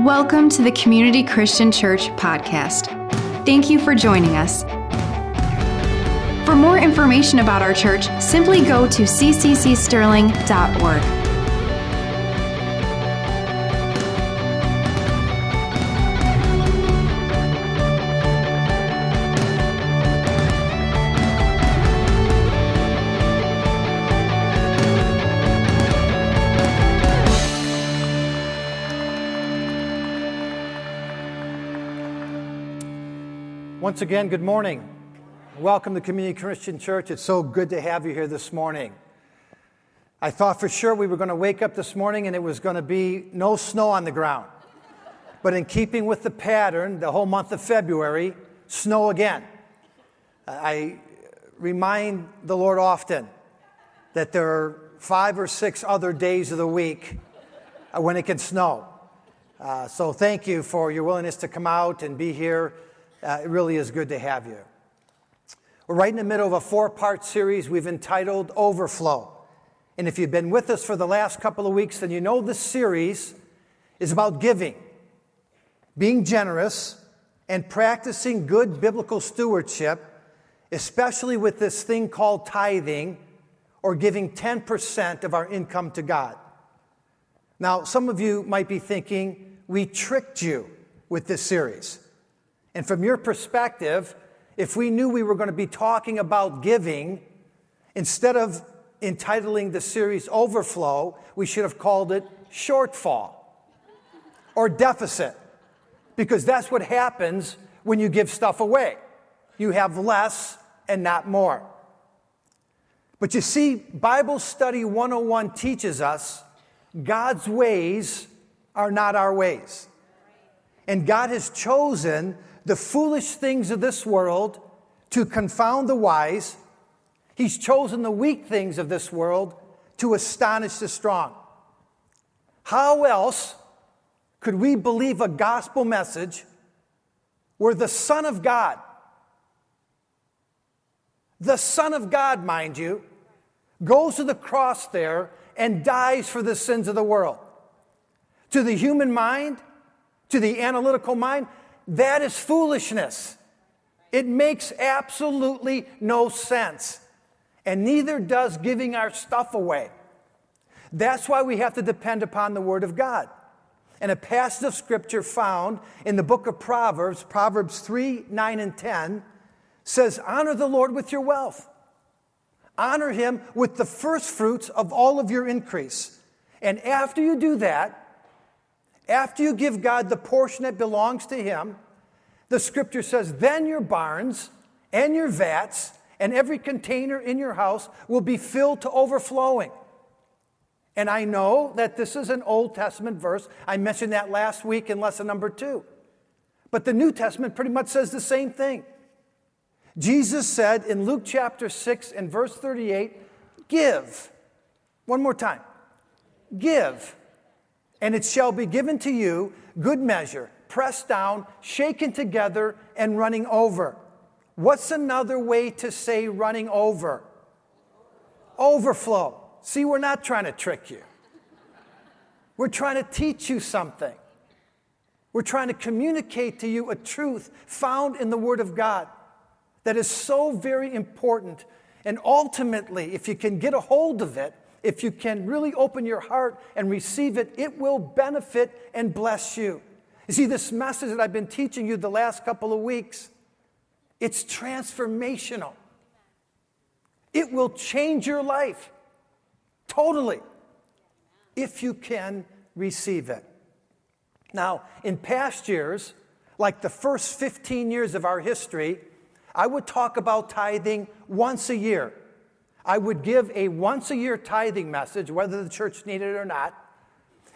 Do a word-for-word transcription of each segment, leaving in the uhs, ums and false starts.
Welcome to the Community Christian Church podcast. Thank you for joining us. For more information about our church, simply go to c c c sterling dot org. Once again, good morning. Welcome to Community Christian Church. It's so good to have you here this morning. I thought for sure we were going to wake up this morning and it was going to be no snow on the ground. But in keeping with the pattern, the whole month of February, snow again. I remind the Lord often that there are five or six other days of the week when it can snow. Uh, so thank you for your willingness to come out and be here. Uh, it really is good to have you. We're right in the middle of a four-part series we've entitled Overflow. And if you've been with us for the last couple of weeks, then you know this series is about giving, being generous, and practicing good biblical stewardship, especially with this thing called tithing, or giving ten percent of our income to God. Now, some of you might be thinking, we tricked you with this series. And from your perspective, if we knew we were going to be talking about giving, instead of entitling the series Overflow, we should have called it Shortfall or Deficit, because that's what happens when you give stuff away. You have less and not more. But you see, Bible Study one oh one teaches us God's ways are not our ways. And God has chosen the foolish things of this world to confound the wise. He's chosen the weak things of this world to astonish the strong. How else could we believe a gospel message where the Son of God, the Son of God, mind you, goes to the cross there and dies for the sins of the world? To the human mind, to the analytical mind, that is foolishness. It makes absolutely no sense. And neither does giving our stuff away. That's why we have to depend upon the Word of God. And a passage of Scripture found in the book of Proverbs, Proverbs three, nine, and ten, says, honor the Lord with your wealth. Honor Him with the first fruits of all of your increase. And after you do that, after you give God the portion that belongs to Him, the Scripture says, then your barns and your vats and every container in your house will be filled to overflowing. And I know that this is an Old Testament verse. I mentioned that last week in lesson number two. But the New Testament pretty much says the same thing. Jesus said in Luke chapter six and verse thirty-eight, give. One more time. Give. And it shall be given to you, good measure, pressed down, shaken together, and running over. What's another way to say running over? Overflow. See, we're not trying to trick you. We're trying to teach you something. We're trying to communicate to you a truth found in the Word of God that is so very important. And ultimately, if you can get a hold of it, if you can really open your heart and receive it, it will benefit and bless you. You see, this message that I've been teaching you the last couple of weeks, it's transformational. It will change your life totally if you can receive it. Now, in past years, like the first fifteen years of our history, I would talk about tithing once a year. I would give a once-a-year tithing message, whether the church needed it or not,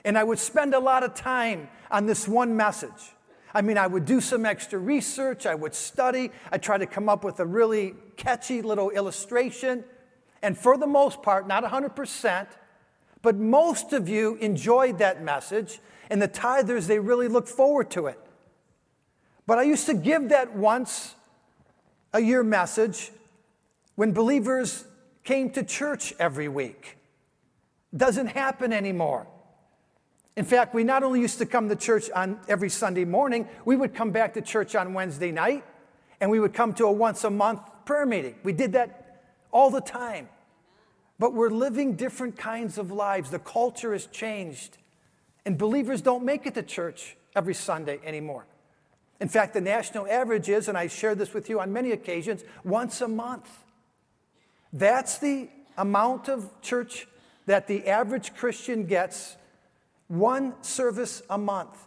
and I would spend a lot of time on this one message. I mean, I would do some extra research, I would study, I'd try to come up with a really catchy little illustration, and for the most part, not one hundred percent, but most of you enjoyed that message, and the tithers, they really looked forward to it. But I used to give that once-a-year message when believers came to church every week. Doesn't happen anymore. In fact, we not only used to come to church on every Sunday morning, we would come back to church on Wednesday night, and we would come to a once-a-month prayer meeting. We did that all the time. But we're living different kinds of lives. The culture has changed, and believers don't make it to church every Sunday anymore. In fact, the national average is, and I shared this with you on many occasions, once a month. That's the amount of church that the average Christian gets, one service a month.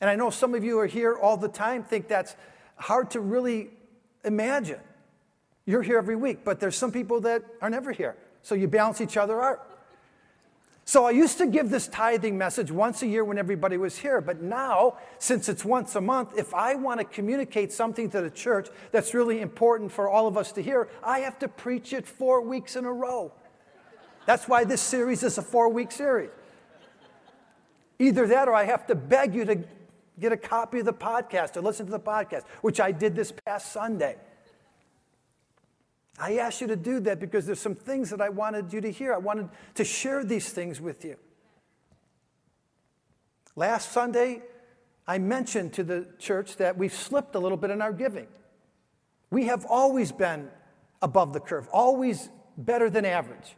And I know some of you are here all the time, think that's hard to really imagine. You're here every week, but there's some people that are never here. So you balance each other out. So I used to give this tithing message once a year when everybody was here, but now, since it's once a month, if I want to communicate something to the church that's really important for all of us to hear, I have to preach it four weeks in a row. That's why this series is a four-week series. Either that or I have to beg you to get a copy of the podcast or listen to the podcast, which I did this past Sunday. I asked you to do that because there's some things that I wanted you to hear. I wanted to share these things with you. Last Sunday, I mentioned to the church that we've slipped a little bit in our giving. We have always been above the curve, always better than average.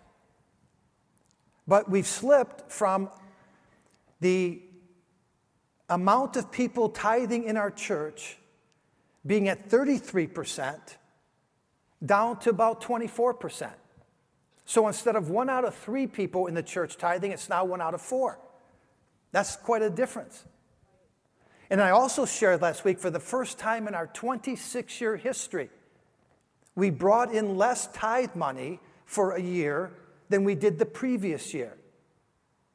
But we've slipped from the amount of people tithing in our church being at thirty-three percent down to about twenty-four percent. So instead of one out of three people in the church tithing, it's now one out of four. That's quite a difference. And I also shared last week, for the first time in our twenty-six-year history, we brought in less tithe money for a year than we did the previous year.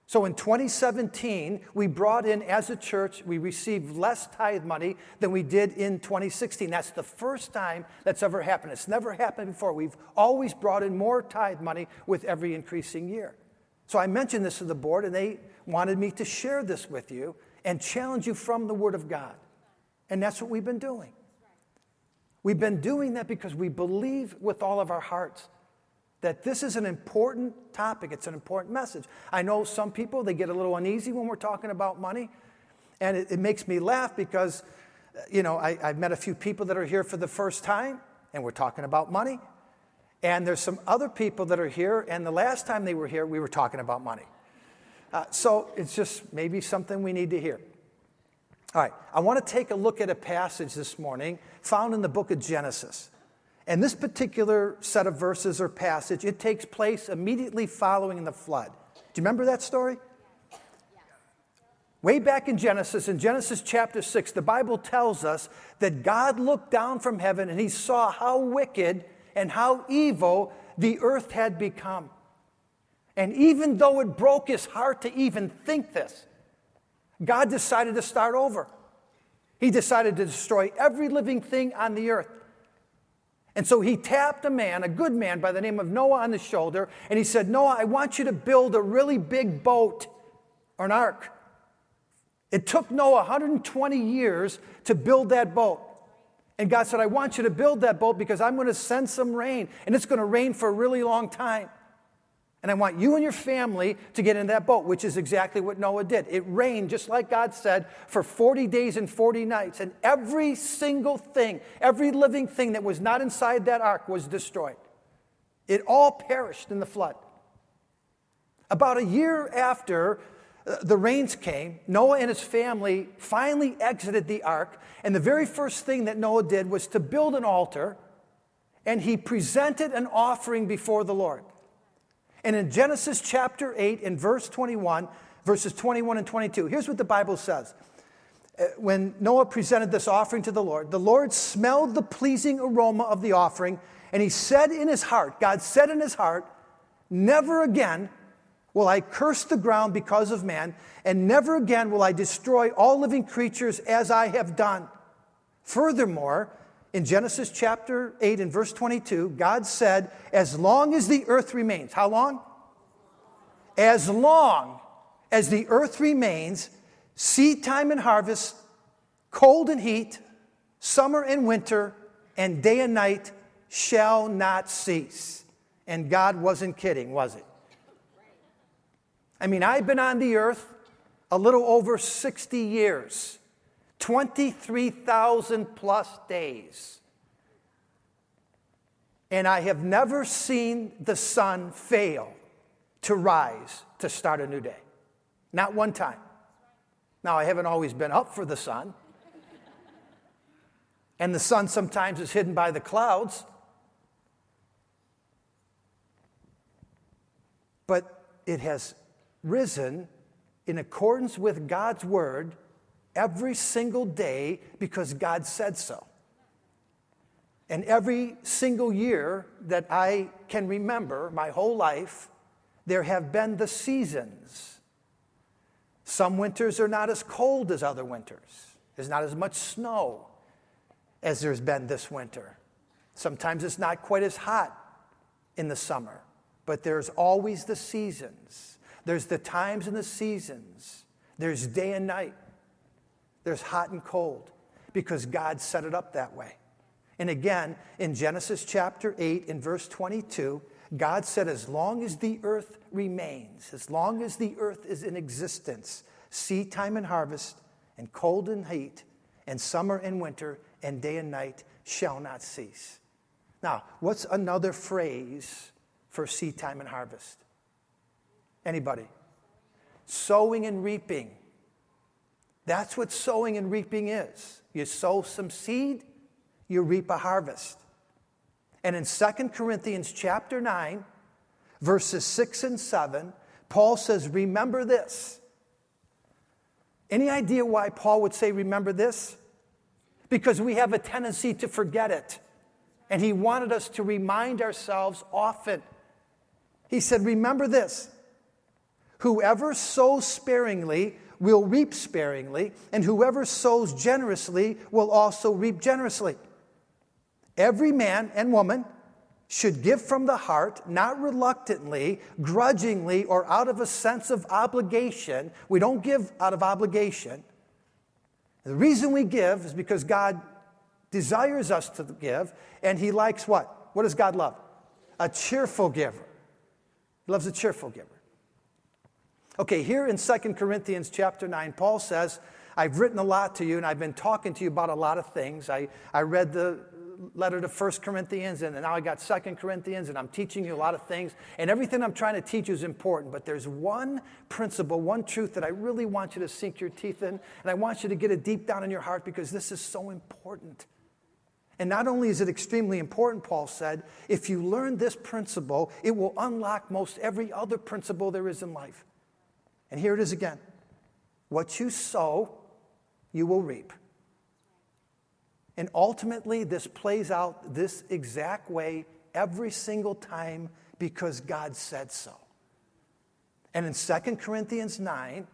So in twenty seventeen, we brought in, as a church, we received less tithe money than we did in twenty sixteen. That's the first time that's ever happened. It's never happened before. We've always brought in more tithe money with every increasing year. So I mentioned this to the board, and they wanted me to share this with you and challenge you from the Word of God. And that's what we've been doing. We've been doing that because we believe with all of our hearts that this is an important topic. It's an important message. I know some people, they get a little uneasy when we're talking about money, and it, it makes me laugh because, you know, I, I've met a few people that are here for the first time, and we're talking about money, and there's some other people that are here, and the last time they were here, we were talking about money. Uh, so it's just maybe something we need to hear. All right, I want to take a look at a passage this morning found in the book of Genesis. And this particular set of verses or passage, it takes place immediately following the flood. Do you remember that story? Way back in Genesis, in Genesis chapter six, the Bible tells us that God looked down from heaven and he saw how wicked and how evil the earth had become. And even though it broke his heart to even think this, God decided to start over. He decided to destroy every living thing on the earth. And so he tapped a man, a good man by the name of Noah, on the shoulder, and he said, Noah, I want you to build a really big boat or an ark. It took Noah one hundred twenty years to build that boat. And God said, I want you to build that boat because I'm going to send some rain, and it's going to rain for a really long time. And I want you and your family to get in that boat, which is exactly what Noah did. It rained, just like God said, for forty days and forty nights. And every single thing, every living thing that was not inside that ark was destroyed. It all perished in the flood. About a year after the rains came, Noah and his family finally exited the ark. And the very first thing that Noah did was to build an altar. And he presented an offering before the Lord. And in Genesis chapter eight and verse twenty-one, verses twenty-one and twenty-two, here's what the Bible says. When Noah presented this offering to the Lord, the Lord smelled the pleasing aroma of the offering, and he said in his heart, God said in his heart, never again will I curse the ground because of man, and never again will I destroy all living creatures as I have done. Furthermore, in Genesis chapter eight and verse twenty-two, God said, as long as the earth remains. How long? As long as the earth remains, seed time and harvest, cold and heat, summer and winter, and day and night shall not cease. And God wasn't kidding, was it? I mean, I've been on the earth a little over sixty years, twenty-three thousand plus days. And I have never seen the sun fail to rise to start a new day. Not one time. Now, I haven't always been up for the sun. And the sun sometimes is hidden by the clouds. But it has risen in accordance with God's word every single day because God said so. And every single year that I can remember, my whole life, there have been the seasons. Some winters are not as cold as other winters. There's not as much snow as there's been this winter. Sometimes it's not quite as hot in the summer, but there's always the seasons. There's the times and the seasons. There's day and night. There's hot and cold because God set it up that way. And again, in Genesis chapter eight, in verse twenty-two, God said, as long as the earth remains, as long as the earth is in existence, seed time and harvest, and cold and heat, and summer and winter, and day and night shall not cease. Now, what's another phrase for seed time and harvest? Anybody? Sowing and reaping. That's what sowing and reaping is. You sow some seed, you reap a harvest. And in Second Corinthians chapter nine, verses six and seven, Paul says, remember this. Any idea why Paul would say, remember this? Because we have a tendency to forget it. And he wanted us to remind ourselves often. He said, remember this. Whoever sows sparingly will reap sparingly, and whoever sows generously will also reap generously. Every man and woman should give from the heart, not reluctantly, grudgingly, or out of a sense of obligation. We don't give out of obligation. The reason we give is because God desires us to give, and he likes what? What does God love? A cheerful giver. He loves a cheerful giver. Okay, here in Second Corinthians chapter nine, Paul says, I've written a lot to you, and I've been talking to you about a lot of things. I, I read the letter to First Corinthians, and now I got Second Corinthians, and I'm teaching you a lot of things, and everything I'm trying to teach you is important, but there's one principle, one truth that I really want you to sink your teeth in, and I want you to get it deep down in your heart because this is so important. And not only is it extremely important, Paul said, if you learn this principle, it will unlock most every other principle there is in life. And here it is again. What you sow, you will reap. And ultimately, this plays out this exact way every single time because God said so. And in Second Corinthians nine,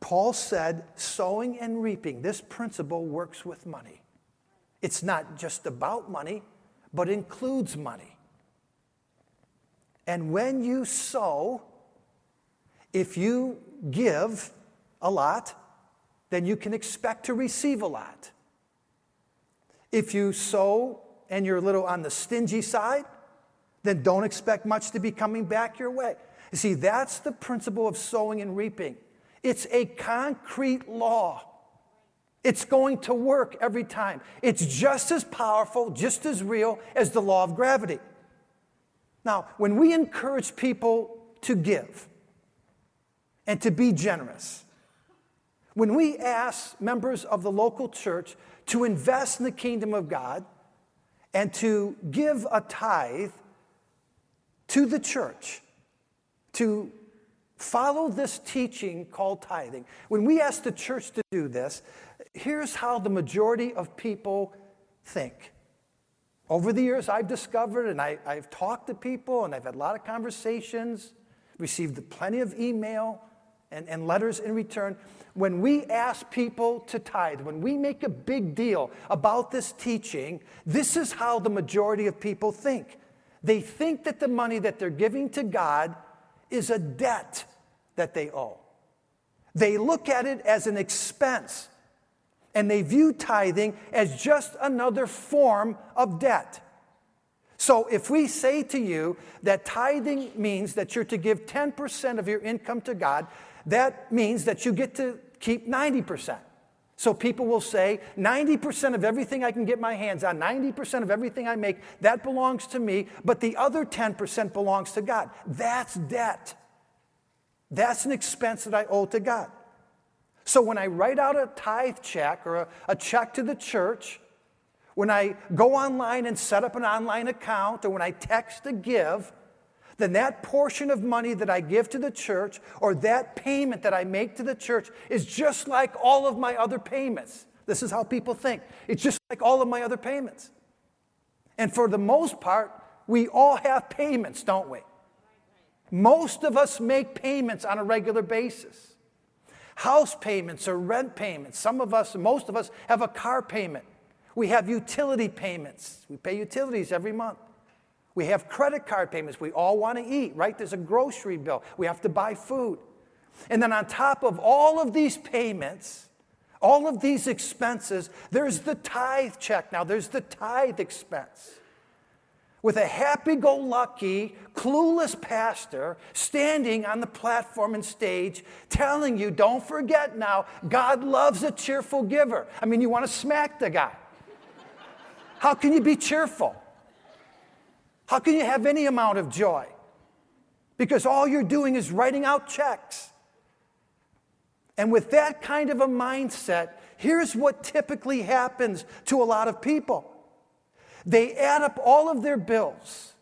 Paul said, sowing and reaping, this principle works with money. It's not just about money, but includes money. And when you sow, if you give a lot, then you can expect to receive a lot. If you sow and you're a little on the stingy side, then don't expect much to be coming back your way. You see, that's the principle of sowing and reaping. It's a concrete law. It's going to work every time. It's just as powerful, just as real as the law of gravity. Now, when we encourage people to give and to be generous, when we ask members of the local church to invest in the kingdom of God and to give a tithe to the church, to follow this teaching called tithing, when we ask the church to do this, here's how the majority of people think. Over the years, I've discovered, and I, I've talked to people, and I've had a lot of conversations, received plenty of email And, and letters in return. When we ask people to tithe, when we make a big deal about this teaching, this is how the majority of people think. They think that the money that they're giving to God is a debt that they owe. They look at it as an expense, and they view tithing as just another form of debt. So if we say to you that tithing means that you're to give ten percent of your income to God, that means that you get to keep ninety percent. So people will say, ninety percent of everything I can get my hands on, ninety percent of everything I make, that belongs to me, but the other ten percent belongs to God. That's debt. That's an expense that I owe to God. So when I write out a tithe check or a, a check to the church, when I go online and set up an online account, or when I text to give, then that portion of money that I give to the church or that payment that I make to the church is just like all of my other payments. This is how people think. It's just like all of my other payments. And for the most part, we all have payments, don't we? Most of us make payments on a regular basis. House payments or rent payments. Some of us, most of us, have a car payment. We have utility payments. We pay utilities every month. We have credit card payments. We all want to eat, right? There's a grocery bill. We have to buy food. And then on top of all of these payments, all of these expenses, there's the tithe check now. There's the tithe expense. With a happy-go-lucky, clueless pastor standing on the platform and stage telling you, don't forget now, God loves a cheerful giver. I mean, you want to smack the guy. How can you be cheerful? How can you have any amount of joy? Because all you're doing is writing out checks. And with that kind of a mindset, here's what typically happens to a lot of people. They add up all of their bills,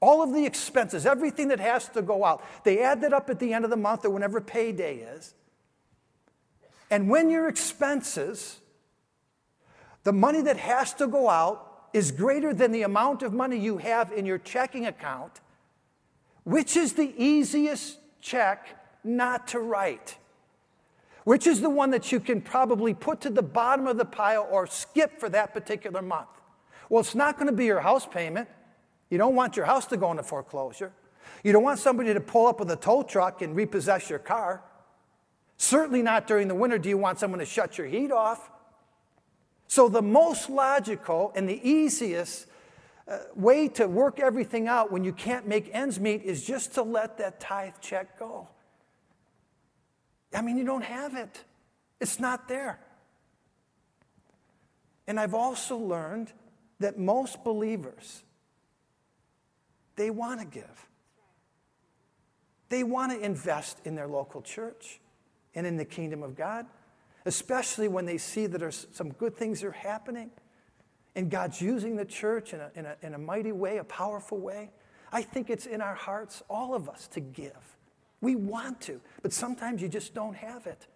all of the expenses, everything that has to go out. They add that up at the end of the month or whenever payday is. And when your expenses, the money that has to go out, is greater than the amount of money you have in your checking account, which is the easiest check not to write? Which is the one that you can probably put to the bottom of the pile or skip for that particular month? Well, it's not going to be your house payment. You don't want your house to go into foreclosure. You don't want somebody to pull up with a tow truck and repossess your car. Certainly not during the winter do you want someone to shut your heat off. So the most logical and the easiest uh, way to work everything out when you can't make ends meet is just to let that tithe check go. I mean, you don't have it. It's not there. And I've also learned that most believers, they want to give. They want to invest in their local church and in the kingdom of God. Especially when they see that there's some good things are happening and God's using the church in a, in a, in a mighty way, a powerful way. I think it's in our hearts, all of us, to give. We want to, but sometimes you just don't have it.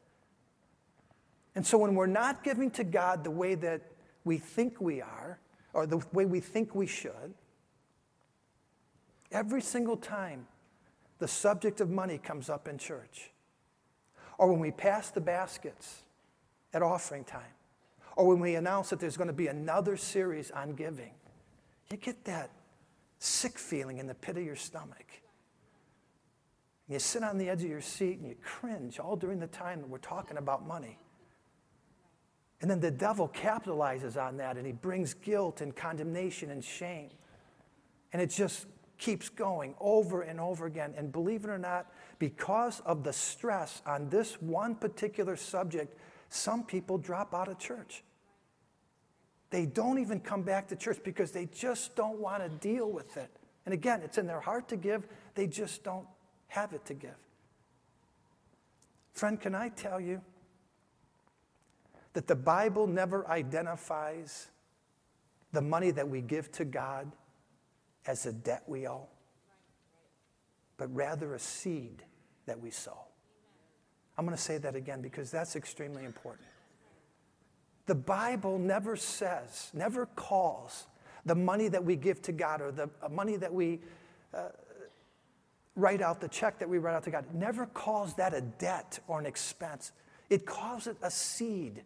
And so when we're not giving to God the way that we think we are, or the way we think we should, every single time the subject of money comes up in church, or when we pass the baskets at offering time, or when we announce that there's going to be another series on giving, you get that sick feeling in the pit of your stomach. And you sit on the edge of your seat and you cringe all during the time that we're talking about money. And then the devil capitalizes on that and he brings guilt and condemnation and shame. And it just keeps going over and over again. And believe it or not, because of the stress on this one particular subject, some people drop out of church. They don't even come back to church because they just don't want to deal with it. And again, it's in their heart to give. They just don't have it to give. Friend, can I tell you that the Bible never identifies the money that we give to God as a debt we owe, but rather a seed that we sow. I'm going to say that again because that's extremely important. The Bible never says, never calls the money that we give to God or the money that we uh, write out, the check that we write out to God, never calls that a debt or an expense. It calls it a seed.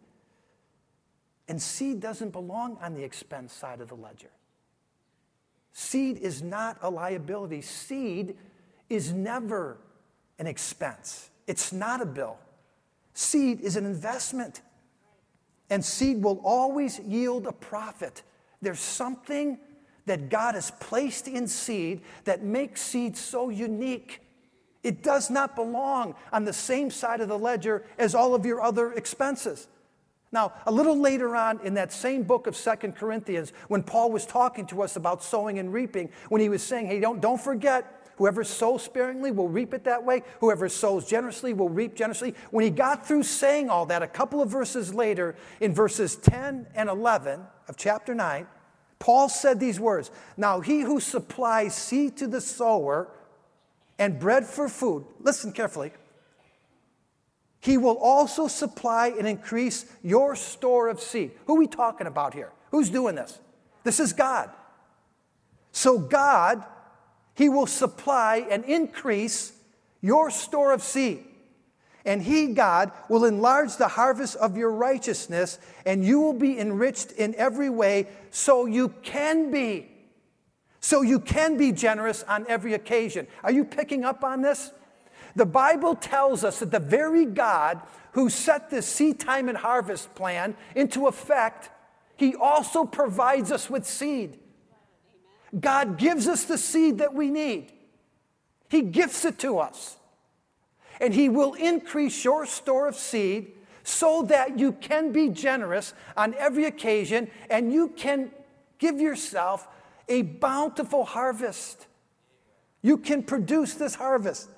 And seed doesn't belong on the expense side of the ledger. Seed is not a liability. Seed is never an expense. It's not a bill. Seed is an investment. And seed will always yield a profit. There's something that God has placed in seed that makes seed so unique. It does not belong on the same side of the ledger as all of your other expenses. Now, a little later on in that same book of Second Corinthians, when Paul was talking to us about sowing and reaping, when he was saying, hey, don't, don't forget, whoever sows sparingly will reap it that way. Whoever sows generously will reap generously. When he got through saying all that, a couple of verses later, in verses ten and eleven of chapter nine, Paul said these words, now he who supplies seed to the sower and bread for food, listen carefully, he will also supply and increase your store of seed. Who are we talking about here? Who's doing this? This is God. So God, he will supply and increase your store of seed. And he, God, will enlarge the harvest of your righteousness, and you will be enriched in every way so you can be. So you can be generous on every occasion. Are you picking up on this? The Bible tells us that the very God who set this seed time and harvest plan into effect, he also provides us with seed. God gives us the seed that we need. He gifts it to us. And he will increase your store of seed so that you can be generous on every occasion and you can give yourself a bountiful harvest. You can produce this harvest.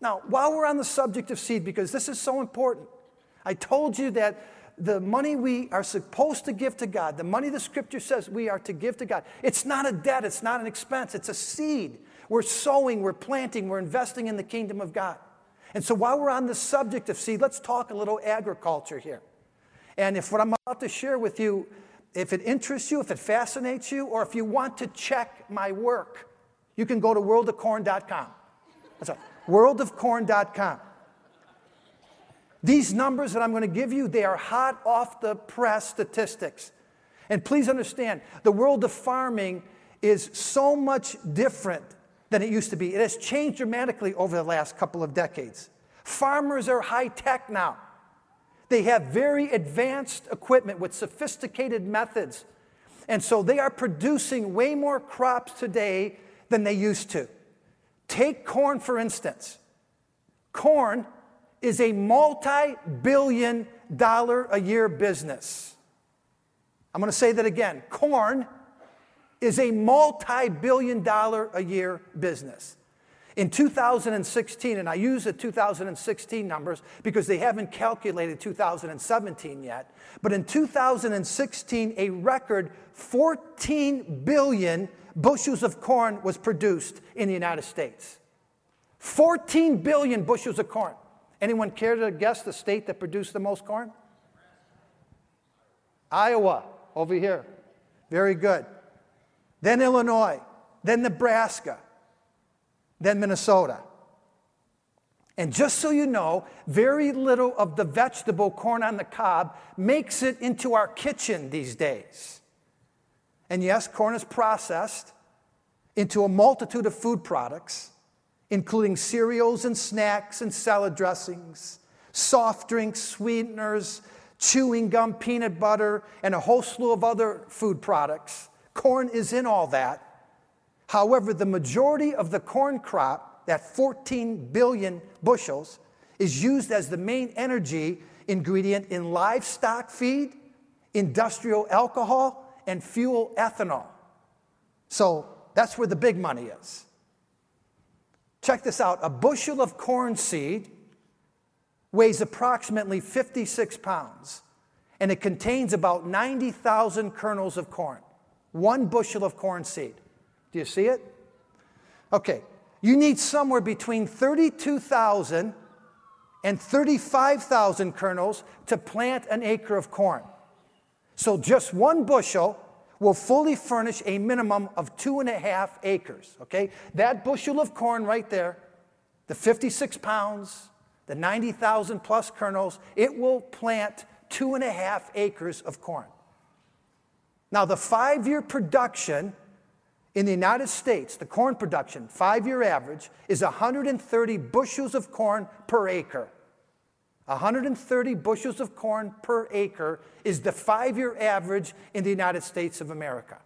Now, while we're on the subject of seed, because this is so important, I told you that the money we are supposed to give to God, the money the Scripture says we are to give to God, it's not a debt, it's not an expense, it's a seed. We're sowing, we're planting, we're investing in the kingdom of God. And so while we're on the subject of seed, let's talk a little agriculture here. And if what I'm about to share with you, if it interests you, if it fascinates you, or if you want to check my work, you can go to world of corn dot com. That's all. world of corn dot com. These numbers that I'm going to give you, they are hot off the press statistics. And please understand, the world of farming is so much different than it used to be. It has changed dramatically over the last couple of decades. Farmers are high-tech now. They have very advanced equipment with sophisticated methods. And so they are producing way more crops today than they used to. Take corn, for instance. Corn is a multi-billion dollar a year business. I'm going to say that again. Corn is a multi-billion dollar a year business. In two thousand sixteen, and I use the two thousand sixteen numbers because they haven't calculated two thousand seventeen yet, but in two thousand sixteen, a record fourteen billion bushels of corn was produced in the United States. fourteen billion bushels of corn. Anyone care to guess the state that produced the most corn? Iowa, over here. Very good. Then Illinois, then Nebraska, then Minnesota. And just so you know, very little of the vegetable corn on the cob makes it into our kitchen these days. And yes, corn is processed into a multitude of food products, including cereals and snacks and salad dressings, soft drinks, sweeteners, chewing gum, peanut butter, and a whole slew of other food products. Corn is in all that. However, the majority of the corn crop, that fourteen billion bushels, is used as the main energy ingredient in livestock feed, industrial alcohol, and fuel ethanol. So that's where the big money is. Check this out. A bushel of corn seed weighs approximately fifty-six pounds, and it contains about ninety thousand kernels of corn. One bushel of corn seed. Do you see it? Okay. You need somewhere between thirty-two thousand and thirty-five thousand kernels to plant an acre of corn. So just one bushel will fully furnish a minimum of two and a half acres, okay? That bushel of corn right there, the fifty-six pounds, the ninety thousand plus kernels, it will plant two and a half acres of corn. Now, the five-year production in the United States, the corn production, five-year average, is one hundred thirty bushels of corn per acre. one hundred thirty bushels of corn per acre is the five-year average in the United States of America.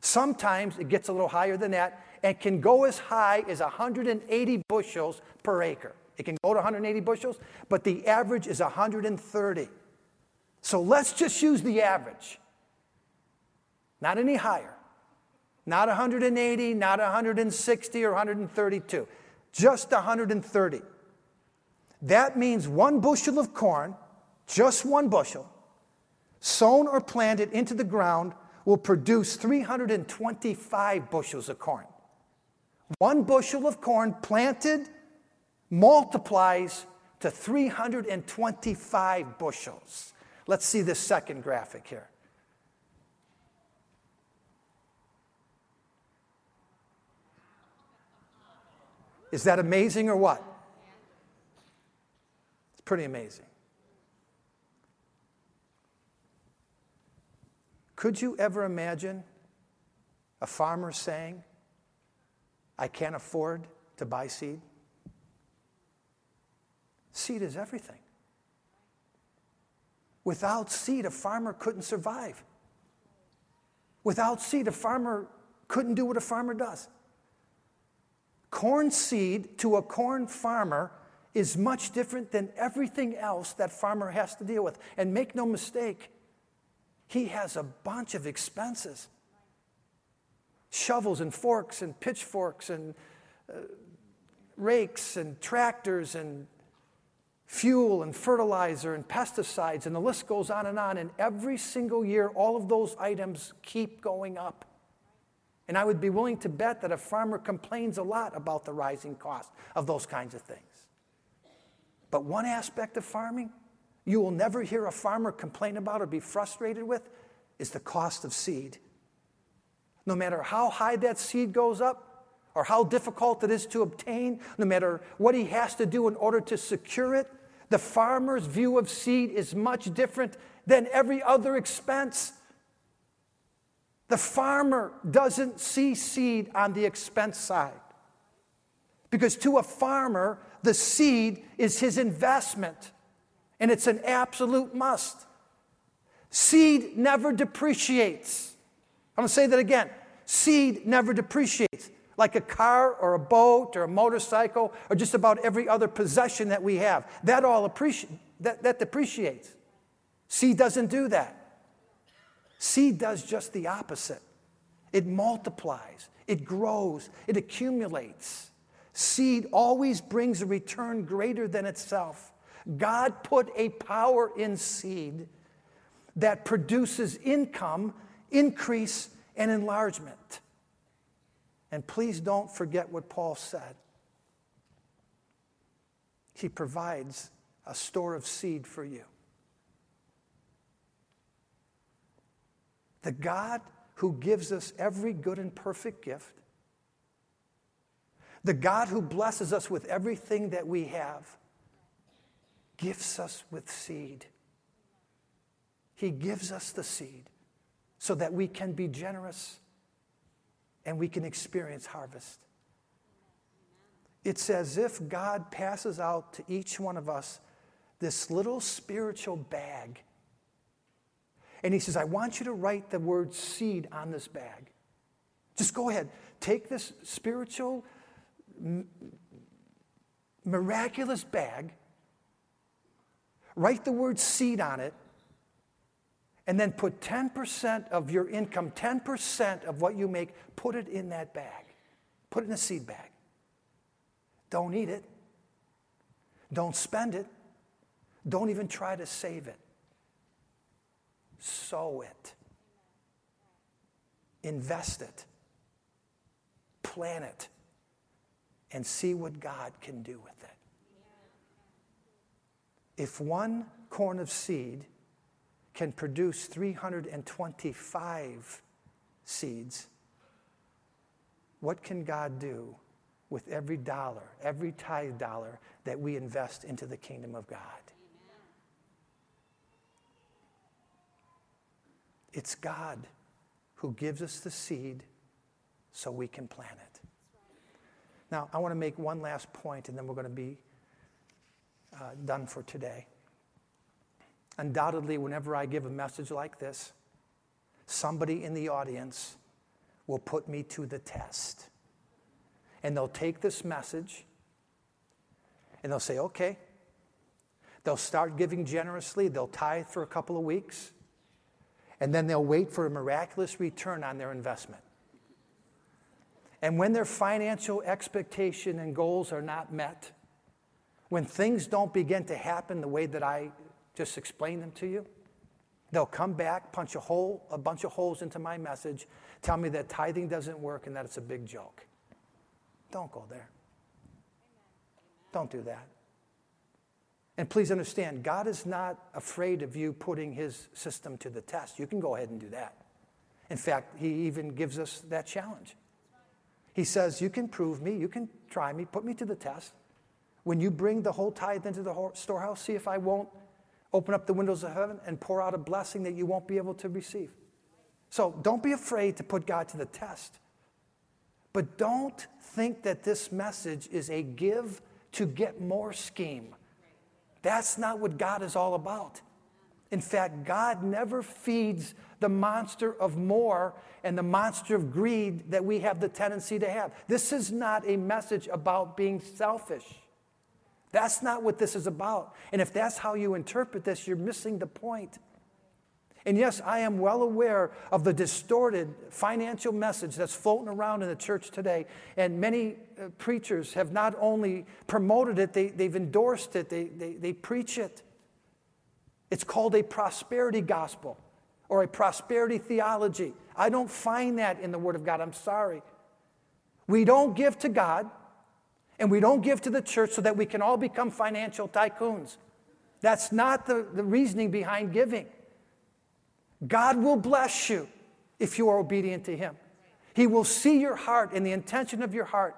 Sometimes it gets a little higher than that and can go as high as one hundred eighty bushels. bushels per acre. It can go to one hundred eighty bushels, but the average is one hundred thirty. So let's just use the average. Not any higher. Not one hundred eighty, not one hundred sixty or one hundred thirty-two. Just one hundred thirty. That means one bushel of corn, just one bushel, sown or planted into the ground will produce three hundred twenty-five bushels of corn. One bushel of corn planted multiplies to three hundred twenty-five bushels. Let's see this second graphic here. Is that amazing or what? It's pretty amazing. Could you ever imagine a farmer saying, I can't afford to buy seed? Seed is everything. Without seed, a farmer couldn't survive. Without seed, a farmer couldn't do what a farmer does. Corn seed to a corn farmer is much different than everything else that farmer has to deal with. And make no mistake, he has a bunch of expenses. Shovels and forks and pitchforks and uh, rakes and tractors and fuel and fertilizer and pesticides, and the list goes on and on. And every single year, all of those items keep going up. And I would be willing to bet that a farmer complains a lot about the rising cost of those kinds of things. But one aspect of farming you will never hear a farmer complain about or be frustrated with is the cost of seed. No matter how high that seed goes up or how difficult it is to obtain, no matter what he has to do in order to secure it, the farmer's view of seed is much different than every other expense. The farmer doesn't see seed on the expense side, because to a farmer, the seed is his investment. And it's an absolute must. Seed never depreciates. I'm going to say that again. Seed never depreciates, like a car or a boat or a motorcycle or just about every other possession that we have. That all appreci- that, that depreciates. Seed doesn't do that. Seed does just the opposite. It multiplies. It grows. It accumulates. Seed always brings a return greater than itself. God put a power in seed that produces income, increase, and enlargement. And please don't forget what Paul said. He provides a store of seed for you. The God who gives us every good and perfect gift, the God who blesses us with everything that we have, gives us with seed. He gives us the seed so that we can be generous and we can experience harvest. It's as if God passes out to each one of us this little spiritual bag. And he says, I want you to write the word seed on this bag. Just go ahead. Take this spiritual, miraculous bag. Write the word seed on it, and then put ten percent of your income, ten percent of what you make, put it in that bag. Put it in a seed bag. Don't eat it. Don't spend it. Don't even try to save it. Sow it. Invest it. Plant it. And see what God can do with it. If one corn of seed can produce three hundred twenty-five seeds, what can God do with every dollar, every tithe dollar that we invest into the kingdom of God? It's God who gives us the seed so we can plant it. Now, I want to make one last point, and then we're going to be Uh, done for today. Undoubtedly, whenever I give a message like this, somebody in the audience will put me to the test. And they'll take this message And they'll say, okay. They'll start giving generously. They'll tithe for a couple of weeks. And then they'll wait for a miraculous return on their investment. And when their financial expectation and goals are not met, when things don't begin to happen the way that I just explained them to you, they'll come back, punch a hole, a bunch of holes into my message, tell me that tithing doesn't work and that it's a big joke. Don't go there. Don't do that. And please understand, God is not afraid of you putting his system to the test. You can go ahead and do that. In fact, he even gives us that challenge. He says, you can prove me, you can try me, put me to the test. When you bring the whole tithe into the storehouse, see if I won't open up the windows of heaven and pour out a blessing that you won't be able to receive. So don't be afraid to put God to the test. But don't think that this message is a give to get more scheme. That's not what God is all about. In fact, God never feeds the monster of more and the monster of greed that we have the tendency to have. This is not a message about being selfish. That's not what this is about. And if that's how you interpret this, you're missing the point. And yes, I am well aware of the distorted financial message that's floating around in the church today. And many uh, preachers have not only promoted it, they, they've endorsed it, they, they, they preach it. It's called a prosperity gospel or a prosperity theology. I don't find that in the Word of God. I'm sorry. We don't give to God, and we don't give to the church so that we can all become financial tycoons. That's not the, the reasoning behind giving. God will bless you if you are obedient to him. He will see your heart and the intention of your heart.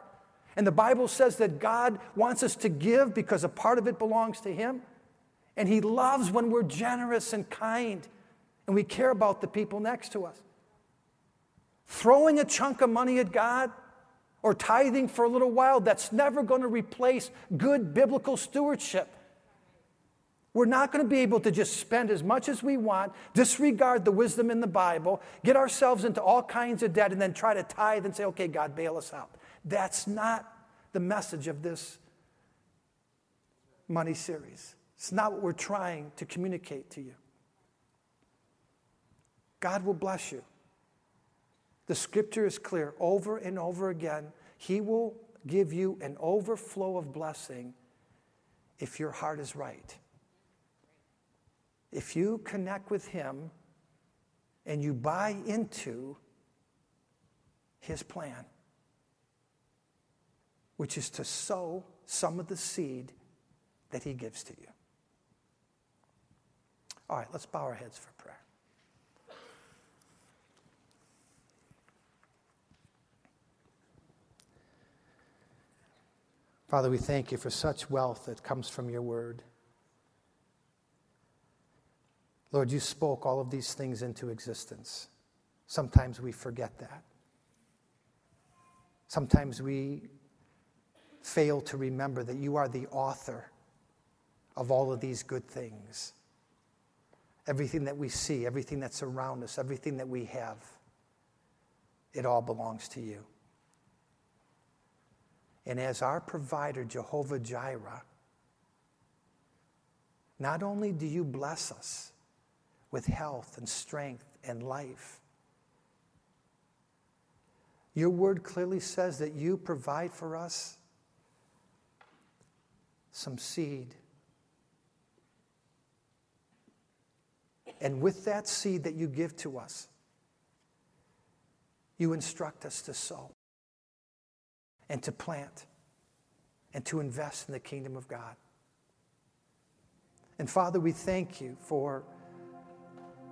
And the Bible says that God wants us to give because a part of it belongs to him. And he loves when we're generous and kind and we care about the people next to us. Throwing a chunk of money at God or tithing for a little while, that's never going to replace good biblical stewardship. We're not going to be able to just spend as much as we want, disregard the wisdom in the Bible, get ourselves into all kinds of debt, and then try to tithe and say, okay, God, bail us out. That's not the message of this money series. It's not what we're trying to communicate to you. God will bless you. The scripture is clear over and over again. He will give you an overflow of blessing if your heart is right. If you connect with him and you buy into his plan, which is to sow some of the seed that he gives to you. All right, let's bow our heads for prayer. Father, we thank you for such wealth that comes from your word. Lord, you spoke all of these things into existence. Sometimes we forget that. Sometimes we fail to remember that you are the author of all of these good things. Everything that we see, everything that's around us, everything that we have, it all belongs to you. And as our provider, Jehovah Jireh, not only do you bless us with health and strength and life. Your word clearly says that you provide for us some seed. And with that seed that you give to us, you instruct us to sow and to plant and to invest in the kingdom of God. And Father, we thank you for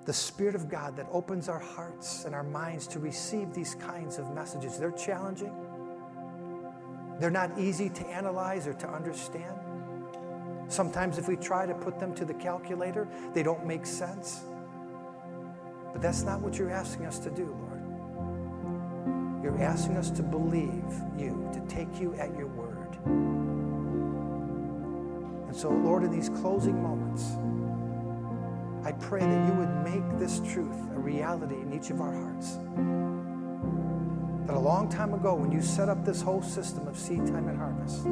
the Spirit of God that opens our hearts and our minds to receive these kinds of messages. They're challenging. They're not easy to analyze or to understand. Sometimes if we try to put them to the calculator, they don't make sense. But that's not what you're asking us to do, Lord. You're asking us to believe you, to take you at your word. And so, Lord, in these closing moments, I pray that you would make this truth a reality in each of our hearts. That a long time ago, when you set up this whole system of seed time and harvest,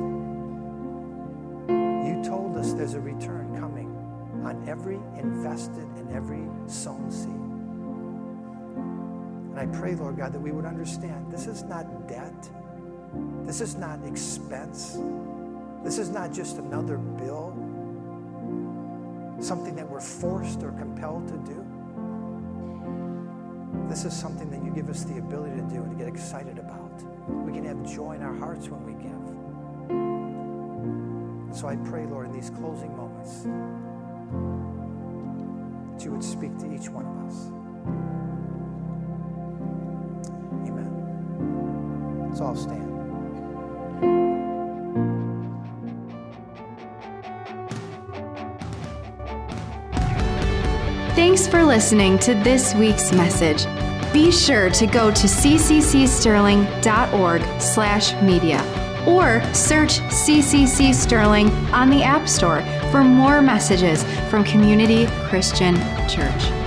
promise there's a return coming on every invested and every sown seed. And I pray, Lord God, that we would understand this is not debt. This is not expense. This is not just another bill, something that we're forced or compelled to do. This is something that you give us the ability to do and to get excited about. We can have joy in our hearts when we give. So I pray, Lord, in these closing moments, that you would speak to each one of us. Amen. Let's all stand. Thanks for listening to this week's message. Be sure to go to c c c sterling dot org slash media or search C C C Sterling on the App Store for more messages from Community Christian Church.